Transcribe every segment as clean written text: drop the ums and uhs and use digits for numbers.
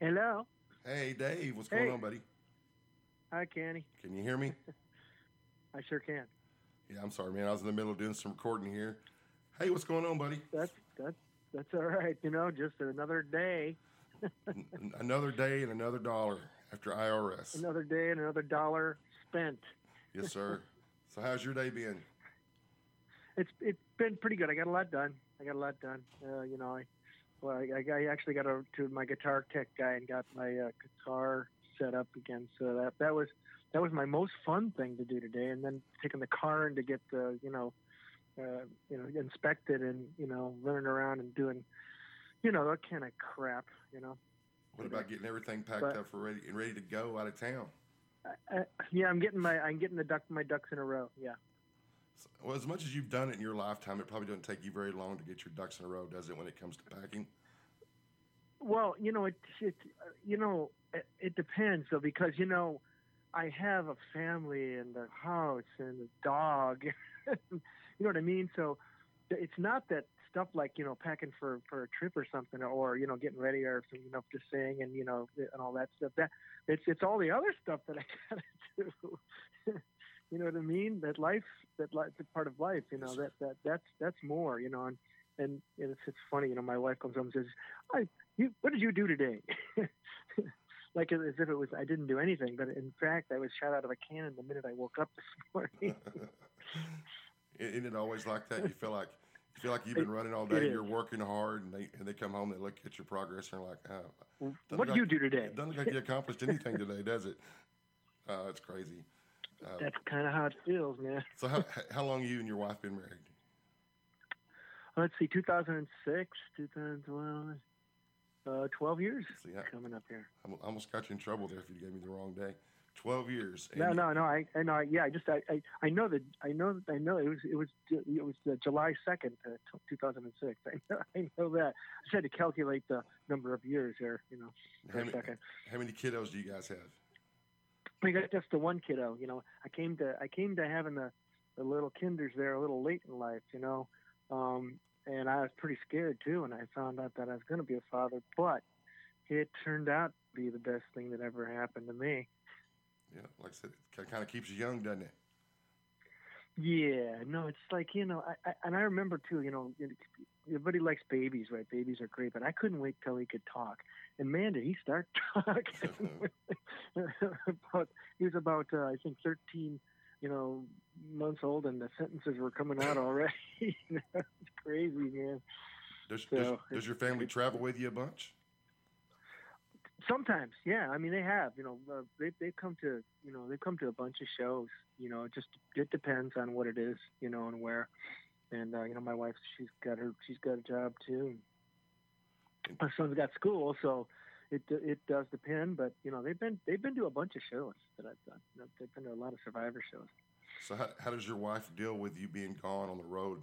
Hello. Hey, Dave. What's going on, buddy? Hi, Kenny. Can you hear me? I sure can. Yeah, I'm sorry, man. I was in the middle of doing some recording here. Hey, what's going on, buddy? That's all right. You know, just another day. Another day and another dollar after IRS. Another day and another dollar spent. Yes, sir. So how's your day been? It's been pretty good. I got a lot done. I actually got to my guitar tech guy and got my guitar set up again. So that was my most fun thing to do today. And then taking the car in to get the inspected and running around and doing that kind of crap. What about getting everything packed up for ready to go out of town? I'm getting my ducks in a row. Yeah. Well, as much as you've done it in your lifetime, it probably doesn't take you very long to get your ducks in a row, does it? When it comes to packing. Well, it depends though, because I have a family and a house and a dog. You know what I mean? So it's not that stuff like packing for a trip or something, or getting ready or to sing and and all that stuff. That it's all the other stuff that I gotta do. You know what I mean? That part of life. That's more. And it's funny. My wife comes home and says, "What did you do today?" Like as if it was I didn't do anything, but in fact I was shot out of a cannon the minute I woke up this morning. Isn't it always like that? You feel like you've been running all day. You're working hard, and they come home. They look at your progress, and they're like, "What did you do today?" It doesn't look like you accomplished anything today, does it? It's crazy. That's kind of how it feels, man. So how long have you and your wife been married? Let's see, 2006, 2012, 12 years coming up here. I almost got you in trouble there if you gave me the wrong day. 12 years. No. I know it was July 2nd, 2006. I know that. I just had to calculate the number of years there, How many kiddos do you guys have? We got just the one kiddo. I came to having the little kinders there a little late in life, and I was pretty scared too when I found out that I was going to be a father, but it turned out to be the best thing that ever happened to me. Yeah, like I said, it kind of keeps you young, doesn't it? Yeah, no, it's like, I remember too, everybody likes babies, right? Babies are great, but I couldn't wait till he could talk. And man, did he start talking. He was about, I think, 13, months old, and the sentences were coming out already. It's crazy, man. Does your family travel with you a bunch? Sometimes, yeah. I mean, they have. They come to a bunch of shows. It depends on what it is, and where. And my wife, she's got a job too. My son's got school, so it does depend. But they've been to a bunch of shows that I've done. They've been to a lot of Survivor shows. So how does your wife deal with you being gone on the road?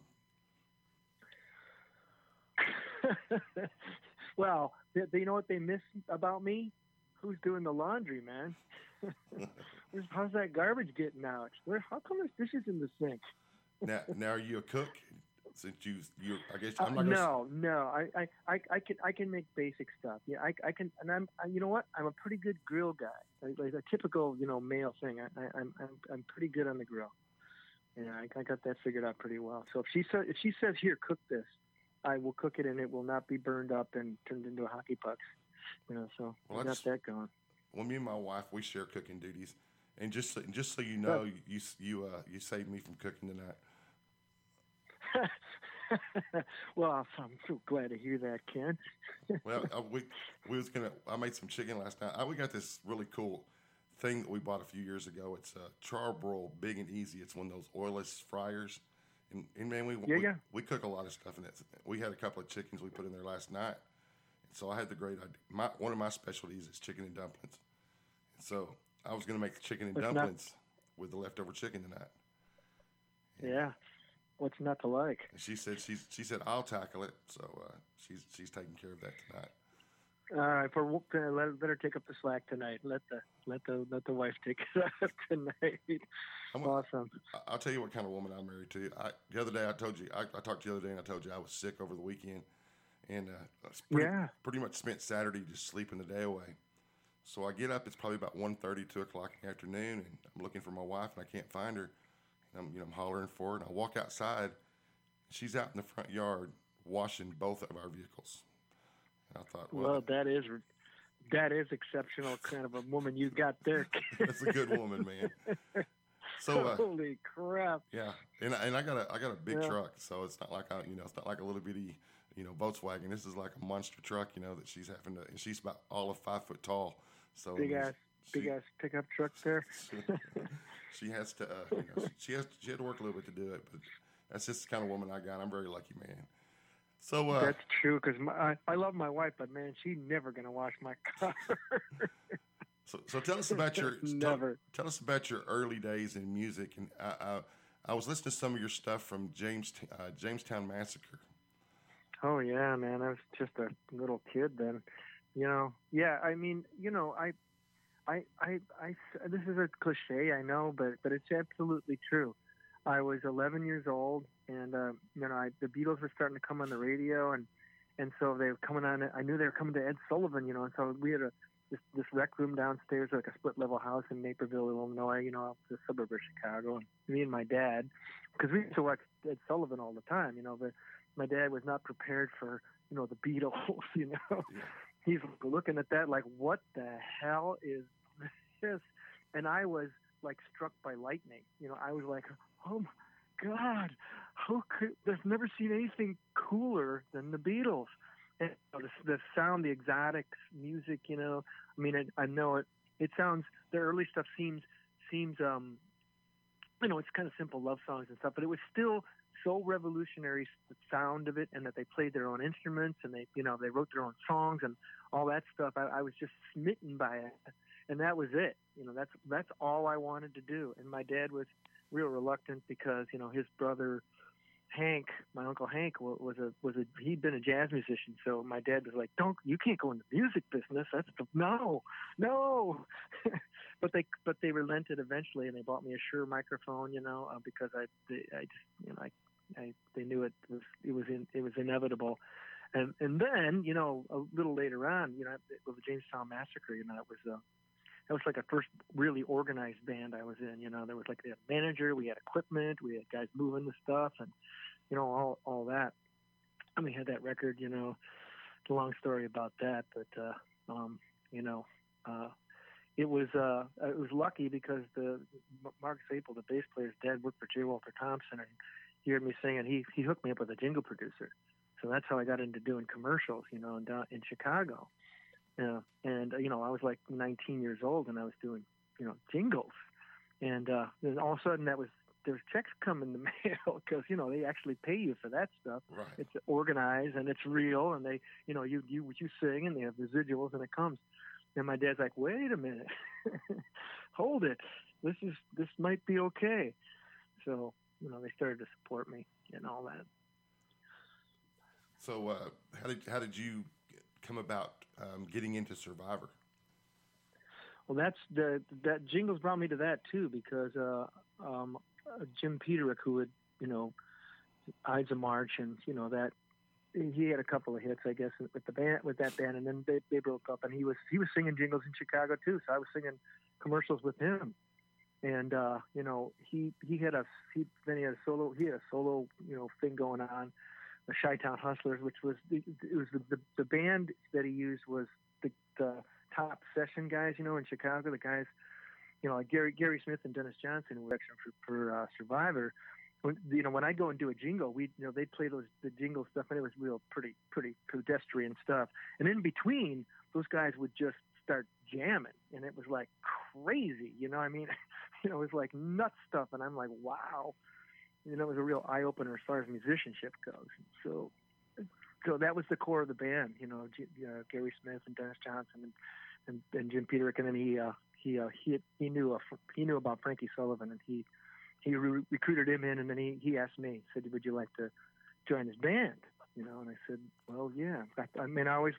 Well, they know what they miss about me? Who's doing the laundry, man? How's that garbage getting out? How come there's dishes in the sink? Now are you a cook? Since you I guess I'm not going to. No. I can make basic stuff. Yeah, I can, and I'm a pretty good grill guy. Like a typical male thing. I'm pretty good on the grill. I got that figured out pretty well. So if she says here, cook this, I will cook it, and it will not be burned up and turned into a hockey puck. I got that going. Well, me and my wife, we share cooking duties, and just so you know, you saved me from cooking tonight. Well, I'm so glad to hear that, Ken. Well, I made some chicken last night. We got this really cool thing that we bought a few years ago. It's a Char-Broil, big and easy. It's one of those oilless fryers. And man, we cook a lot of stuff in it. We had a couple of chickens we put in there last night, and so I had the great idea. One of my specialties is chicken and dumplings, and so I was going to make the chicken and dumplings with the leftover chicken tonight. Yeah, what's not to like? And she said she said I'll tackle it, so she's taking care of that tonight. All right, let her take up the slack tonight. Let the wife take it up tonight. Awesome. I'll tell you what kind of woman I'm married to. I talked to you the other day, and I told you I was sick over the weekend, And pretty much spent Saturday just sleeping the day away. So I get up, it's probably about 1:30, 2 o'clock in the afternoon, and I'm looking for my wife, and I can't find her. And I'm hollering for her, and I walk outside. She's out in the front yard washing both of our vehicles. And I thought, well that is exceptional kind of a woman you got there. That's a good woman, man. So holy crap! Yeah, and I got a big truck, so it's not like it's not like a little bitty Volkswagen. This is like a monster truck, that she's having to, and she's about all of 5 foot tall. So big ass pickup truck there. She has to, she had to work a little bit to do it, but that's just the kind of woman I got. I'm very lucky, man. So that's true, because I love my wife, but man, she's never gonna wash my car. So tell us about your tell us about your early days in music. And I was listening to some of your stuff from Jamestown Massacre. Oh yeah, man! I was just a little kid then, Yeah, I mean, I this is a cliche, I know, but it's absolutely true. I was 11 years old, and the Beatles were starting to come on the radio, and so they were coming on. I knew they were coming to Ed Sullivan, and so we had this rec room downstairs, like a split-level house in Naperville, Illinois, the suburb of Chicago. And me and my dad, because we used to watch Ed Sullivan all the time, but my dad was not prepared for, the Beatles, Yeah. He's looking at that like, what the hell is this? And I was, like, struck by lightning. I was like, oh, my God, I've never seen anything cooler than the Beatles. And the sound, the exotic music, I mean, I know it. It sounds, the early stuff seems, it's kind of simple love songs and stuff, but it was still so revolutionary, the sound of it, and that they played their own instruments and they wrote their own songs and all that stuff. I was just smitten by it, and that was it. That's all I wanted to do. And my dad was real reluctant because his brother Hank, my uncle Hank, was a he'd been a jazz musician, so my dad was like, you can't go in the music business. No. but they relented eventually, and they bought me a Shure microphone, because they knew it was inevitable, and then a little later on, with the Jamestown Massacre, that was like a first really organized band I was in. There was like a manager, we had equipment, we had guys moving the stuff, and all that. And we had that record. It's a long story about that, but it was lucky because the Mark Sable, the bass player's dad, worked for J. Walter Thompson, and he heard me sing, and he hooked me up with a jingle producer. So that's how I got into doing commercials, down in Chicago. Yeah, and I was like 19 years old, and I was doing jingles, and then all of a sudden there's checks come in the mail because they actually pay you for that stuff. Right. It's organized and it's real, and they you sing and they have residuals and it comes. And my dad's like, wait a minute, hold it, this might be okay. So they started to support me and all that. So how did you come about getting into Survivor? Well, that's that jingles brought me to that too, because Jim Peterick, who had Ides of March, and that he had a couple of hits, I guess, with that band, and then they broke up, and he was singing jingles in Chicago too, so I was singing commercials with him, and he had a solo thing going on. The Shytown Hustlers, which was the band that he used, was the top session guys, in Chicago. The guys, like Gary Smith and Dennis Johnson, who were extra for Survivor. When I go and do a jingle, we they'd play the jingle stuff, and it was real pretty pedestrian stuff. And in between, those guys would just start jamming, and it was like crazy. I mean, it was like nuts stuff, and I'm like, wow. It was a real eye-opener as far as musicianship goes. So that was the core of the band, Gary Smith and Dennis Johnson and Jim Peterick. And then he knew about Frankie Sullivan, and he recruited him in, and then he asked me, said, would you like to join his band? And I said, well, yeah. I mean, I was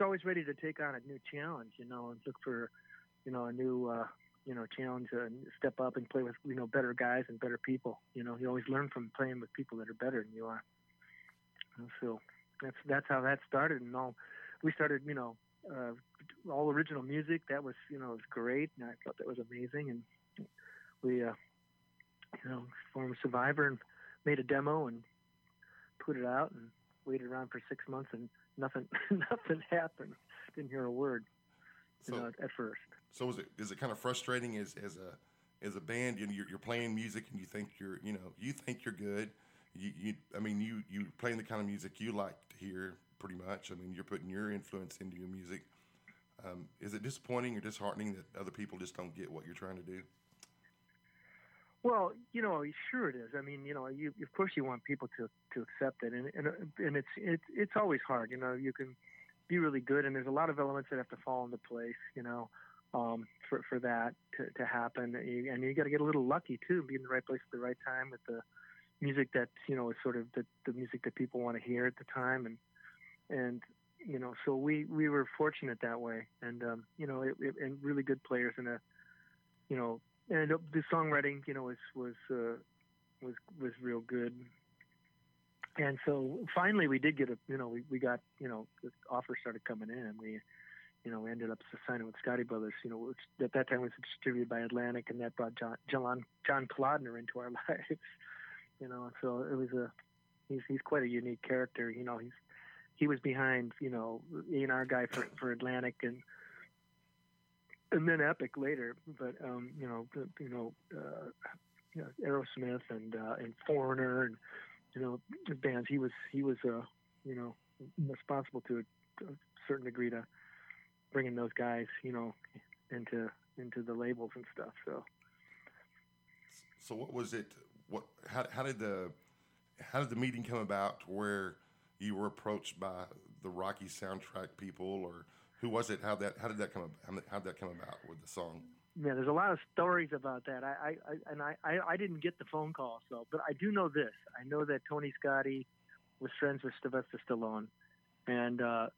always ready to take on a new challenge, and look for, a new challenge and step up and play with, better guys and better people. You always learn from playing with people that are better than you are. And so That's how that started, and all we started, all original music. That was, it was great, and I thought that was amazing. And we, formed Survivor and made a demo and put it out, and waited around for 6 months, and nothing happened. Didn't hear a word. So, at first. So is it kind of frustrating as a band? You're playing music and you think you're good. You're playing the kind of music you like to hear, pretty much. I mean, you're putting your influence into your music. Is it disappointing or disheartening that other people just don't get what you're trying to do? Well, sure it is. I mean, of course you want people to accept it, and it's always hard. You can be really good, and there's a lot of elements that have to fall into place. For that to happen, and you got to get a little lucky too, be in the right place at the right time with the music that is sort of the music that people want to hear at the time, and so we were fortunate that way, and and really good players, and and the songwriting was real good, and so finally we did get the offers started coming in, and we ended up signing with Scotty Brothers, which at that time was distributed by Atlantic, and that brought John Klodner into our lives. So it was he's quite a unique character. He was behind, A&R guy for Atlantic and then Epic later, but Aerosmith and Foreigner and bands. He was responsible to a certain degree to bringing those guys, into the labels and stuff. So what was it? How did the meeting come about where you were approached by the Rocky soundtrack people, or who was it? How did that come about with the song? Yeah, there's a lot of stories about that. I didn't get the phone call, but I do know this. I know that Tony Scotti was friends with Sylvester Stallone, and that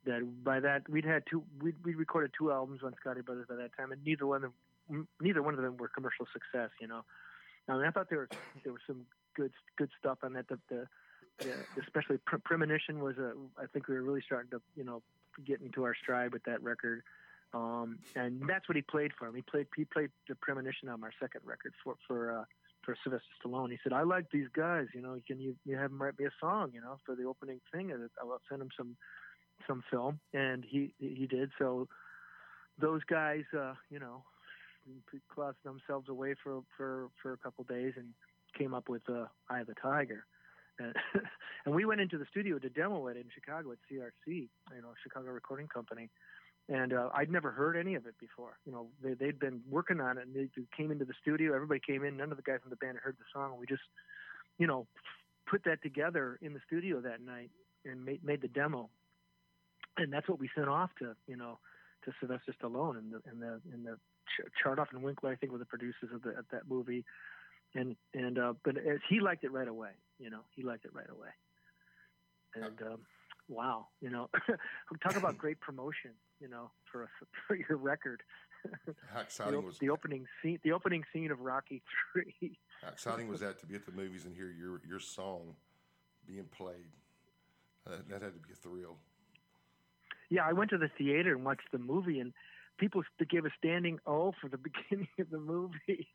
by that we recorded two albums on Scotty Brothers by that time, and neither one of them wwere commercial success. I mean, I thought there was some good stuff on that. Especially Premonition was I think we were really starting to get into our stride with that record, and that's what he played for him. He played the Premonition on our second record for Sylvester Stallone. He said, "I like these guys. Can you have them write me a song? For the opening thing, and I'll send him some film." And he did. So those guys, closeted themselves away for a couple of days and came up with Eye of the Tiger. And we went into the studio to demo it in Chicago at CRC, Chicago Recording Company. And I'd never heard any of it before. They'd been working on it, and they came into the studio. Everybody came in. None of the guys from the band heard the song. And we just, put that together in the studio that night and made the demo. And that's what we sent off to Sylvester Stallone and the Chartoff and Winkler, I think, were the producers of that movie. But he liked it right away. And wow, talk about great promotion. For your record. How exciting was the opening scene? The opening scene of Rocky III. How exciting was that to be at the movies and hear your song being played? That had to be a thrill. Yeah, I went to the theater and watched the movie, and people gave a standing O for the beginning of the movie.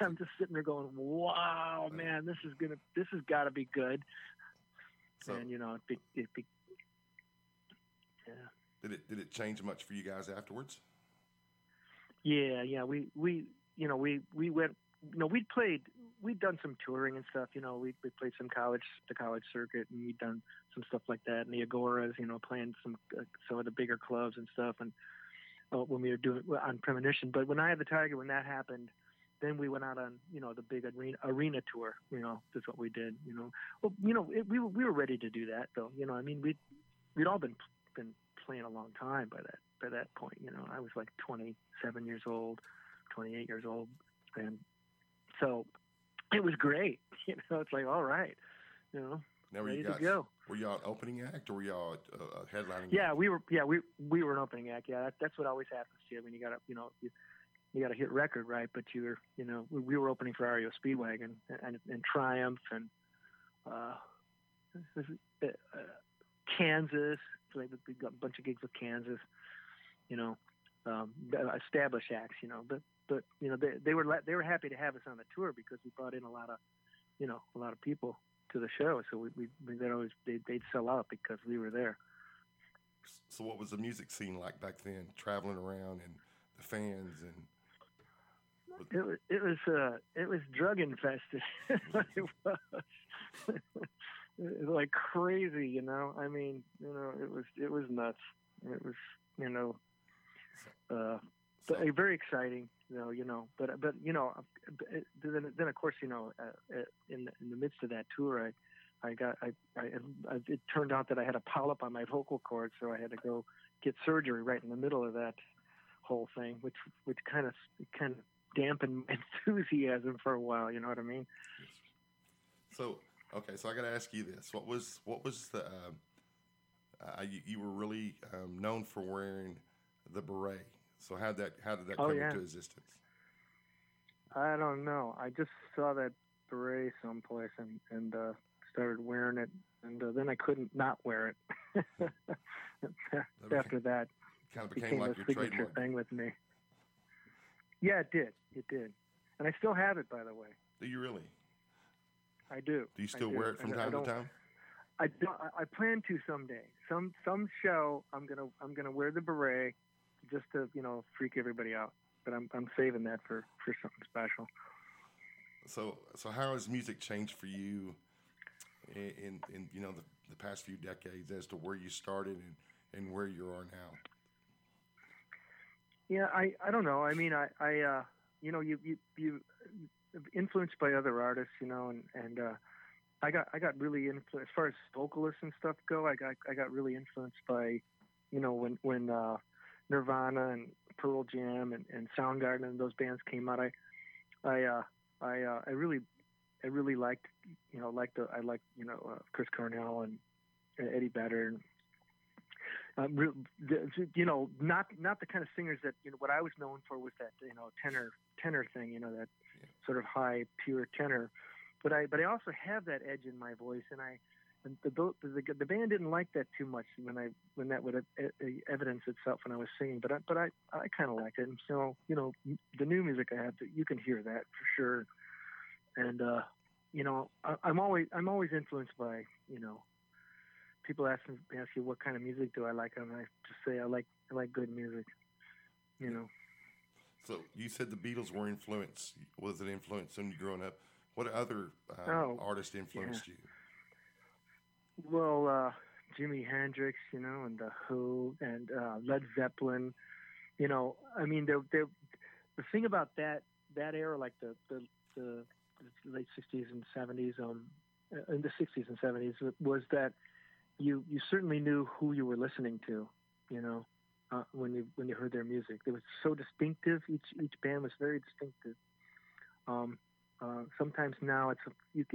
I'm just sitting there going, "Wow, man, this has got to be good." So, and yeah. Did it change much for you guys afterwards? Yeah. We went. We'd done some touring and stuff. We played the college circuit, and we'd done some stuff like that, and the Agoras, playing some of the bigger clubs and stuff, and when we were doing on Premonition. But when I had the Tiger, when that happened, then we went out on the big arena tour. That's what we did. We were ready to do that though. We'd all been playing a long time by that point. I was like 27 years old, 28 years old, and so it was great. It's like, all right, now ready to go. Were y'all an opening act, or were y'all a headlining? Yeah, act? we were an opening act. Yeah, that's what always happens to you when you got you got a hit record, right? But you were, we were opening for REO Speedwagon and Triumph and Kansas, played a bunch of gigs with Kansas, you know, established acts, you know, but you know, they were happy to have us on the tour because we brought in a lot of people to the show. So they'd sell out because we were there. So what was the music scene like back then, traveling around and the fans and? It was drug infested. It was like crazy, you know. I mean, you know, it was nuts. It was, you know, very exciting, though, you know. But you know, then of course, you know, in the midst of that tour, it turned out that I had a polyp on my vocal cord, so I had to go get surgery right in the middle of that whole thing, which kind of dampened my enthusiasm for a while. You know what I mean? So, okay, so I got to ask you this: what was the? You were really known for wearing the beret. So how did that come into existence? I don't know. I just saw that beret someplace and started wearing it, and then I couldn't not wear it. After that, it kind of became like your signature thing with me. Yeah, it did, and I still have it, by the way. Do you really? I do. Do you still wear it from time to time? I don't. I plan to someday. Some show, I'm gonna wear the beret, just to, you know, freak everybody out. But I'm saving that for something special. So how has music changed for you in you know the past few decades as to where you started and where you are now? Yeah, I don't know. I mean, I you know, you influenced by other artists, you know, and I got really influenced as far as vocalists and stuff go. I got really influenced by, you know, when Nirvana and Pearl Jam and Soundgarden and those bands came out. I really liked, you know, Chris Cornell and Eddie Vedder. And, you know, not the kind of singers that, you know, what I was known for was that, you know, tenor thing, you know, that sort of high pure tenor, but I also have that edge in my voice, and the band didn't like that too much when that would evidence itself when I was singing, but I kind of liked it, and so, you know, the new music I have, you can hear that for sure, and you know, I'm always influenced by, you know. People ask you what kind of music do I like, and I just say I like good music, you know. So you said the Beatles were influence. Was it influence when you were growing up? What other artists influenced you? Well, Jimi Hendrix, you know, and The Who, and Led Zeppelin. You know, I mean, the thing about that era, like the late 60s and 70s, in the 60s and 70s, was that you certainly knew who you were listening to, you know, when you heard their music. It was so distinctive. Each band was very distinctive. Sometimes now it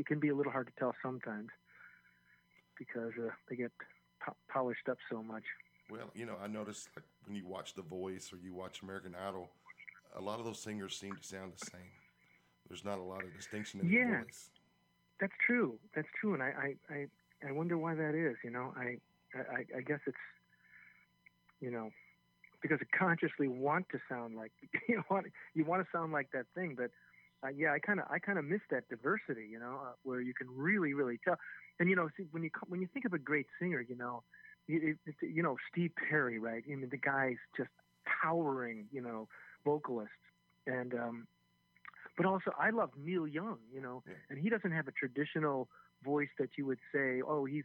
can be a little hard to tell sometimes because they get polished up so much. Well, you know, I noticed, like, when you watch The Voice or you watch American Idol, a lot of those singers seem to sound the same. There's not a lot of distinction in the voice. That's true. That's true, and I wonder why that is, you know. I guess it's, you know, because I consciously want to sound like you want to sound like that thing. But I kind of miss that diversity, you know, where you can really, really tell. And, you know, see, when you think of a great singer, you know, you know, Steve Perry, right? I mean, the guy's just towering, you know, vocalist, and but also I love Neil Young, you know, and he doesn't have a traditional voice that you would say, oh, he's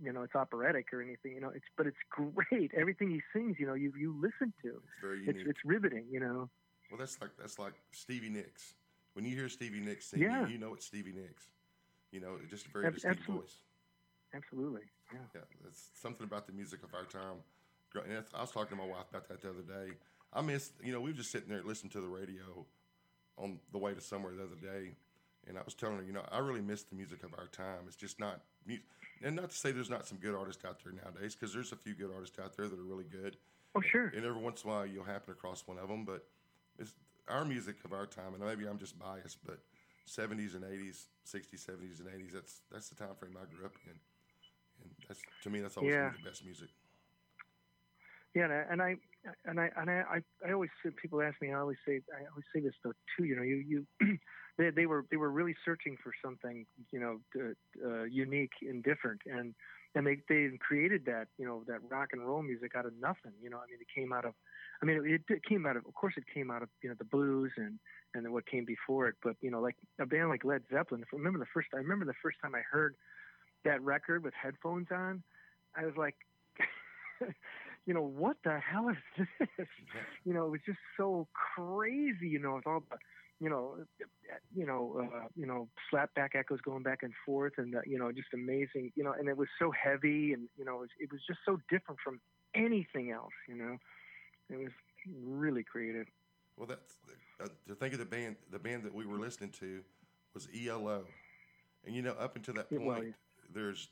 you know, it's operatic or anything, you know, but it's great. Everything he sings, you know, you listen to. It's very unique. It's riveting, you know. Well, that's like Stevie Nicks. When you hear Stevie Nicks sing, you know it's Stevie Nicks. You know, just a very distinct voice. Absolutely, yeah. Yeah, that's something about the music of our time. And I was talking to my wife about that the other day. I missed, you know, we were just sitting there listening to the radio on the way to somewhere the other day. And I was telling her, you know, I really miss the music of our time. It's just not music. And not to say there's not some good artists out there nowadays, because there's a few good artists out there that are really good. Oh, sure. And every once in a while you'll happen across one of them. But it's our music of our time, and maybe I'm just biased, but 70s and 80s, 60s, 70s, and 80s, that's the time frame I grew up in. And That's, to me, that's always going to be the best music. Yeah, and I always say, people ask me, I always say this though too. You know, you they were really searching for something, you know, unique and different, and they created that, you know, that rock and roll music out of nothing. You know, I mean, it came out of you know, the blues and what came before it. But you know, like a band like Led Zeppelin. I remember the first time I heard that record with headphones on, I was like. You know, what the hell is this? You know, it was just so crazy. You know, it's all the, you know, slapback echoes going back and forth, and you know, just amazing. You know, and it was so heavy, and you know, it was just so different from anything else. You know, it was really creative. Well, that's to think of the band that we were listening to was ELO, and you know, up until that point, there's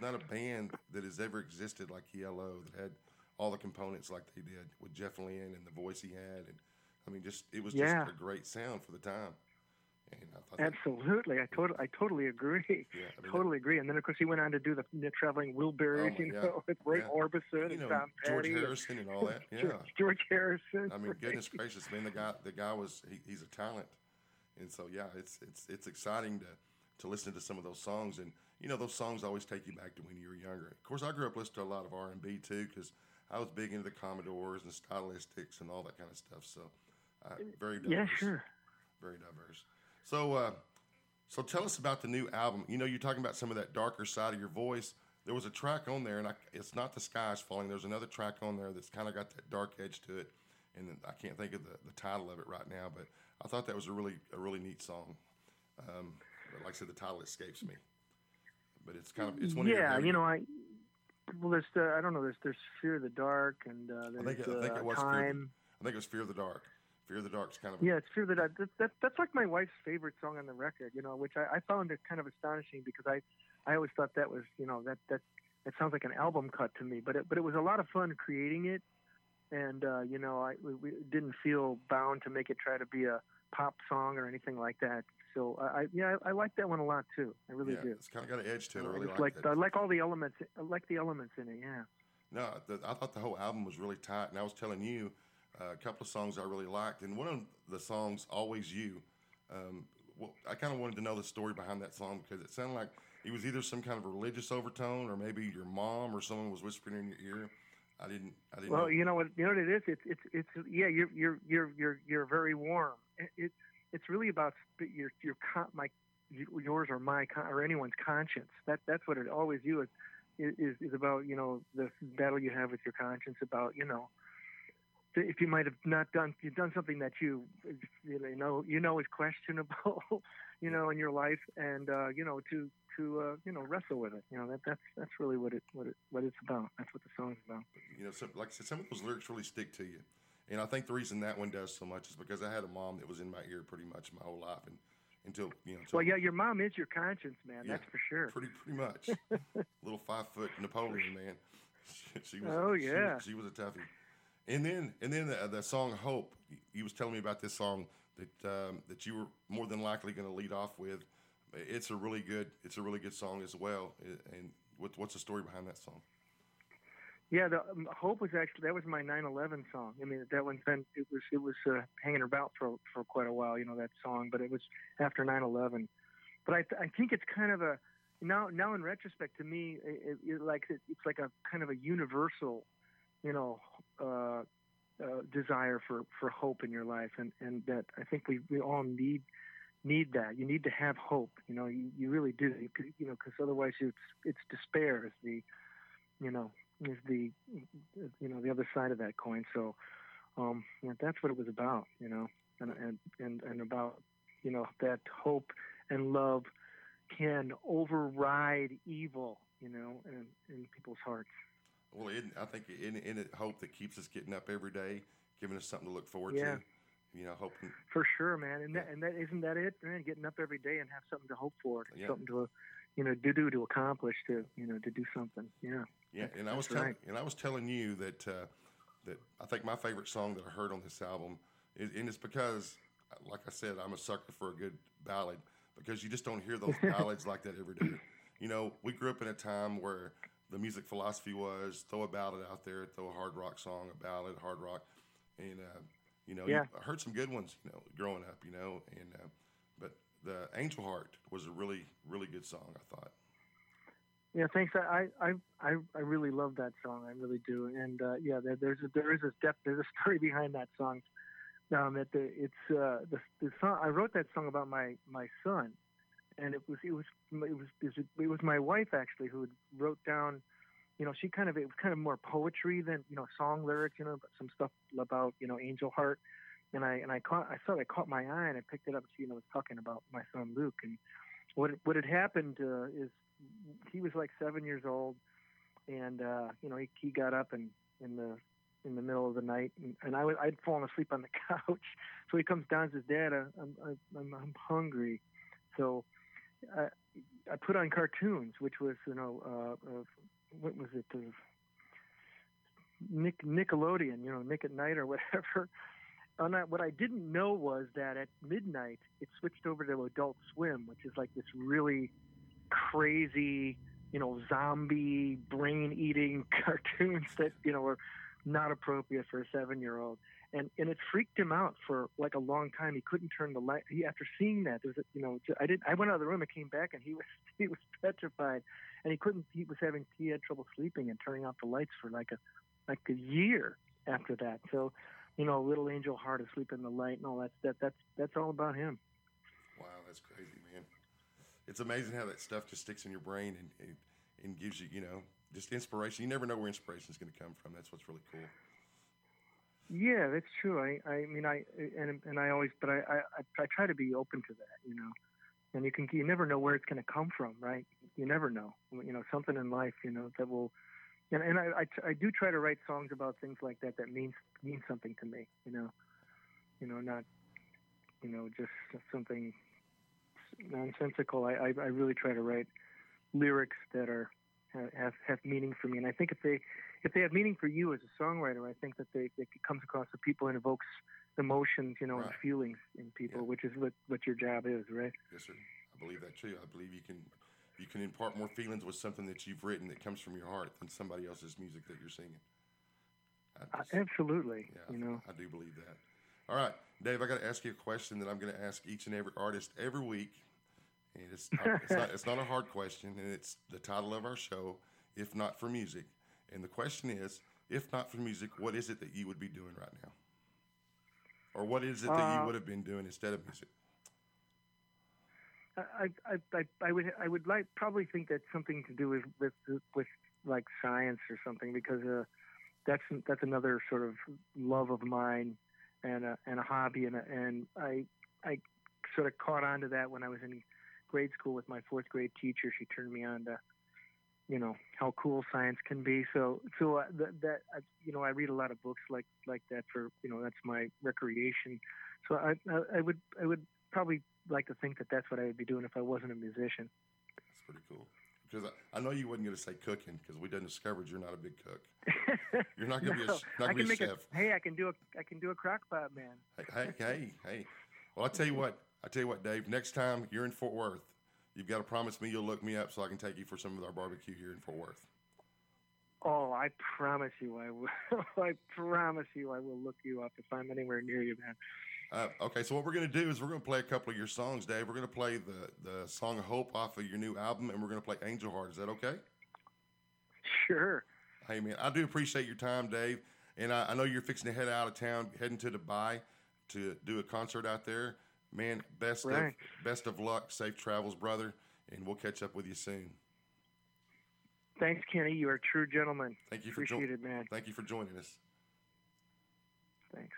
not a band that has ever existed like ELO that had all the components like they did with Jeff Lynne and the voice he had, and I mean, just it was just a great sound for the time. And I thought absolutely, I totally agree. Yeah, I mean, agree. And then of course he went on to do the traveling Wilburys, with Ray Orbison and Tom Petty, George Harrison and all that. Yeah, George Harrison. I mean, goodness gracious, man, the guy was he's a talent, and so it's exciting to listen to some of those songs. And you know, those songs always take you back to when you were younger. Of course, I grew up listening to a lot of R&B too, because I was big into the Commodores and Stylistics and all that kind of stuff. So very diverse. Yeah, sure. Very diverse. So so tell us about the new album. You know, you're talking about some of that darker side of your voice. There was a track on there, and it's not The Sky's Falling. There's another track on there that's kind of got that dark edge to it, and I can't think of the title of it right now, but I thought that was a really neat song. But like I said, the title escapes me. But it's kind of you know, there's Fear of the Dark, and I think it was Fear of the Dark. Fear of the Dark's kind of it's Fear of the Dark. That's like my wife's favorite song on the record, you know, which I found it kind of astonishing, because I always thought that was, you know, that sounds like an album cut to me, but it was a lot of fun creating it, and you know, we didn't feel bound to make it try to be a pop song or anything like that. So I like that one a lot too. I really do. It's kind of got an edge to it. I really like that. I like all the elements. I like the elements in it. Yeah. No, I thought the whole album was really tight. And I was telling you a couple of songs I really liked, and one of the songs, "Always You." I kind of wanted to know the story behind that song, because it sounded like it was either some kind of a religious overtone, or maybe your mom or someone was whispering in your ear. I didn't. Well, know. You know what it is. It's You're very warm. It's really about yours or my or anyone's conscience. That's what it always is about. You know, the battle you have with your conscience about, you know, if you might have done something that you know is questionable, you know, in your life, and you know, to wrestle with it. You know, that's really what it's about. That's what the song's about. You know, so, like I said, some of those lyrics really stick to you. And I think the reason that one does so much is because I had a mom that was in my ear pretty much my whole life, and your mom is your conscience, man. Yeah, that's for sure. Pretty much. Little 5-foot Napoleon, man. She was. Oh yeah. She was a toughie. And then the song "Hope." You was telling me about this song that that you were more than likely going to lead off with. It's a really good song as well. And what's the story behind that song? Yeah, the "Hope" was actually, that was my 9/11 song. I mean, that one's been it was hanging about for quite a while, you know, that song. But it was after 9/11. But I think it's kind of a now in retrospect to me, it's like a kind of a universal, you know, desire for hope in your life, and that I think we all need that. You need to have hope, you know, you really do, you know, because otherwise it's despair is the other side of that coin. So that's what it was about, you know, and about, you know, that hope and love can override evil, you know, in people's hearts. Well, I think in it, hope that keeps us getting up every day, giving us something to look forward to. You know, hoping for sure, man. And that isn't that it, man? Getting up every day and have something to hope for, something to, you know, to accomplish, to do something. Yeah. Yeah, and I was telling you that that I think my favorite song that I heard on this album is, and it's because, like I said, I'm a sucker for a good ballad, because you just don't hear those ballads like that every day. you know, we grew up in a time where the music philosophy was throw a ballad out there, throw a hard rock song, a ballad, hard rock. And, you know, yeah. I heard some good ones, you know, growing up, you know, and, but the Angel Heart was a really, really good song, I thought. Yeah, thanks. I really love that song. I really do. And, yeah, there is a depth, there's a story behind that song. The song, I wrote that song about my son, and it was my wife actually who wrote down, you know, it was kind of more poetry than, you know, song lyrics, you know, but some stuff about, you know, Angel Heart, and I caught my eye and I picked it up. And she, you know, was talking about my son Luke, and what had happened is he was like 7 years old, and you know, he got up and in the middle of the night, and I'd fallen asleep on the couch. So he comes down and says, "Dad, I'm hungry." So I put on cartoons, which was, you know, what was it? Nickelodeon, you know, Nick at Night or whatever. And what I didn't know was that at midnight, it switched over to Adult Swim, which is like this really crazy, you know, zombie brain-eating cartoons that, you know, were not appropriate for a 7-year-old, and it freaked him out for like a long time. He couldn't turn the light. After seeing that, there's, you know, I went out of the room and came back, and he was petrified, and he couldn't. He had trouble sleeping and turning off the lights for like a year after that. So, you know, little Angel Heart, asleep in the light, and all that's all about him. Wow, that's crazy, man. It's amazing how that stuff just sticks in your brain and gives you, you know, just inspiration. You never know where inspiration is going to come from. That's what's really cool. Yeah, that's true. I try to be open to that, you know, and you never know where it's going to come from, right? You never know, you know, something in life, you know, that will, and I do try to write songs about things like that, that means something to me, you know, not, you know, just something nonsensical. I really try to write lyrics that have meaning for me, and I think if they have meaning for you as a songwriter, I think that it comes across to people and evokes emotions, you know, right, and feelings in people, yeah, which is what your job is, right? Yes, sir. I believe that too. I believe you can impart more feelings with something that you've written that comes from your heart than somebody else's music that you're singing. Absolutely. Yeah, you know, I do believe that. All right, Dave, I got to ask you a question that I'm going to ask each and every artist every week. And it's not a hard question, and it's the title of our show, If Not For Music. And the question is, if not for music, what is it that you would be doing right now? Or what is it that you would have been doing instead of music? I would like, probably think that's something to do with like science or something, because that's another sort of love of mine and a hobby, and I sort of caught on to that when I was in grade school with my fourth grade teacher. She turned me on to, you know, how cool science can be. So you know, I read a lot of books like that for, you know, that's my recreation. So I would probably like to think that that's what I would be doing if I wasn't a musician. That's pretty cool. Because I know you wasn't going to say cooking, because we done discovered you're not a big cook. You're not going to be a chef. I can do a crock pot, man. Hey. Well, I tell you what, Dave, next time you're in Fort Worth, you've got to promise me you'll look me up so I can take you for some of our barbecue here in Fort Worth. Oh, I promise you I will. I promise you I will look you up if I'm anywhere near you, man. Okay, so what we're going to do is we're going to play a couple of your songs, Dave. We're going to play the song Hope off of your new album, and we're going to play Angel Heart. Is that okay? Sure. Hey, man, I do appreciate your time, Dave. And I know you're fixing to head out of town, heading to Dubai to do a concert out there. Man, best of luck, safe travels, brother, and we'll catch up with you soon. Thanks, Kenny. You are a true gentleman. Thank you for joining us. Thanks.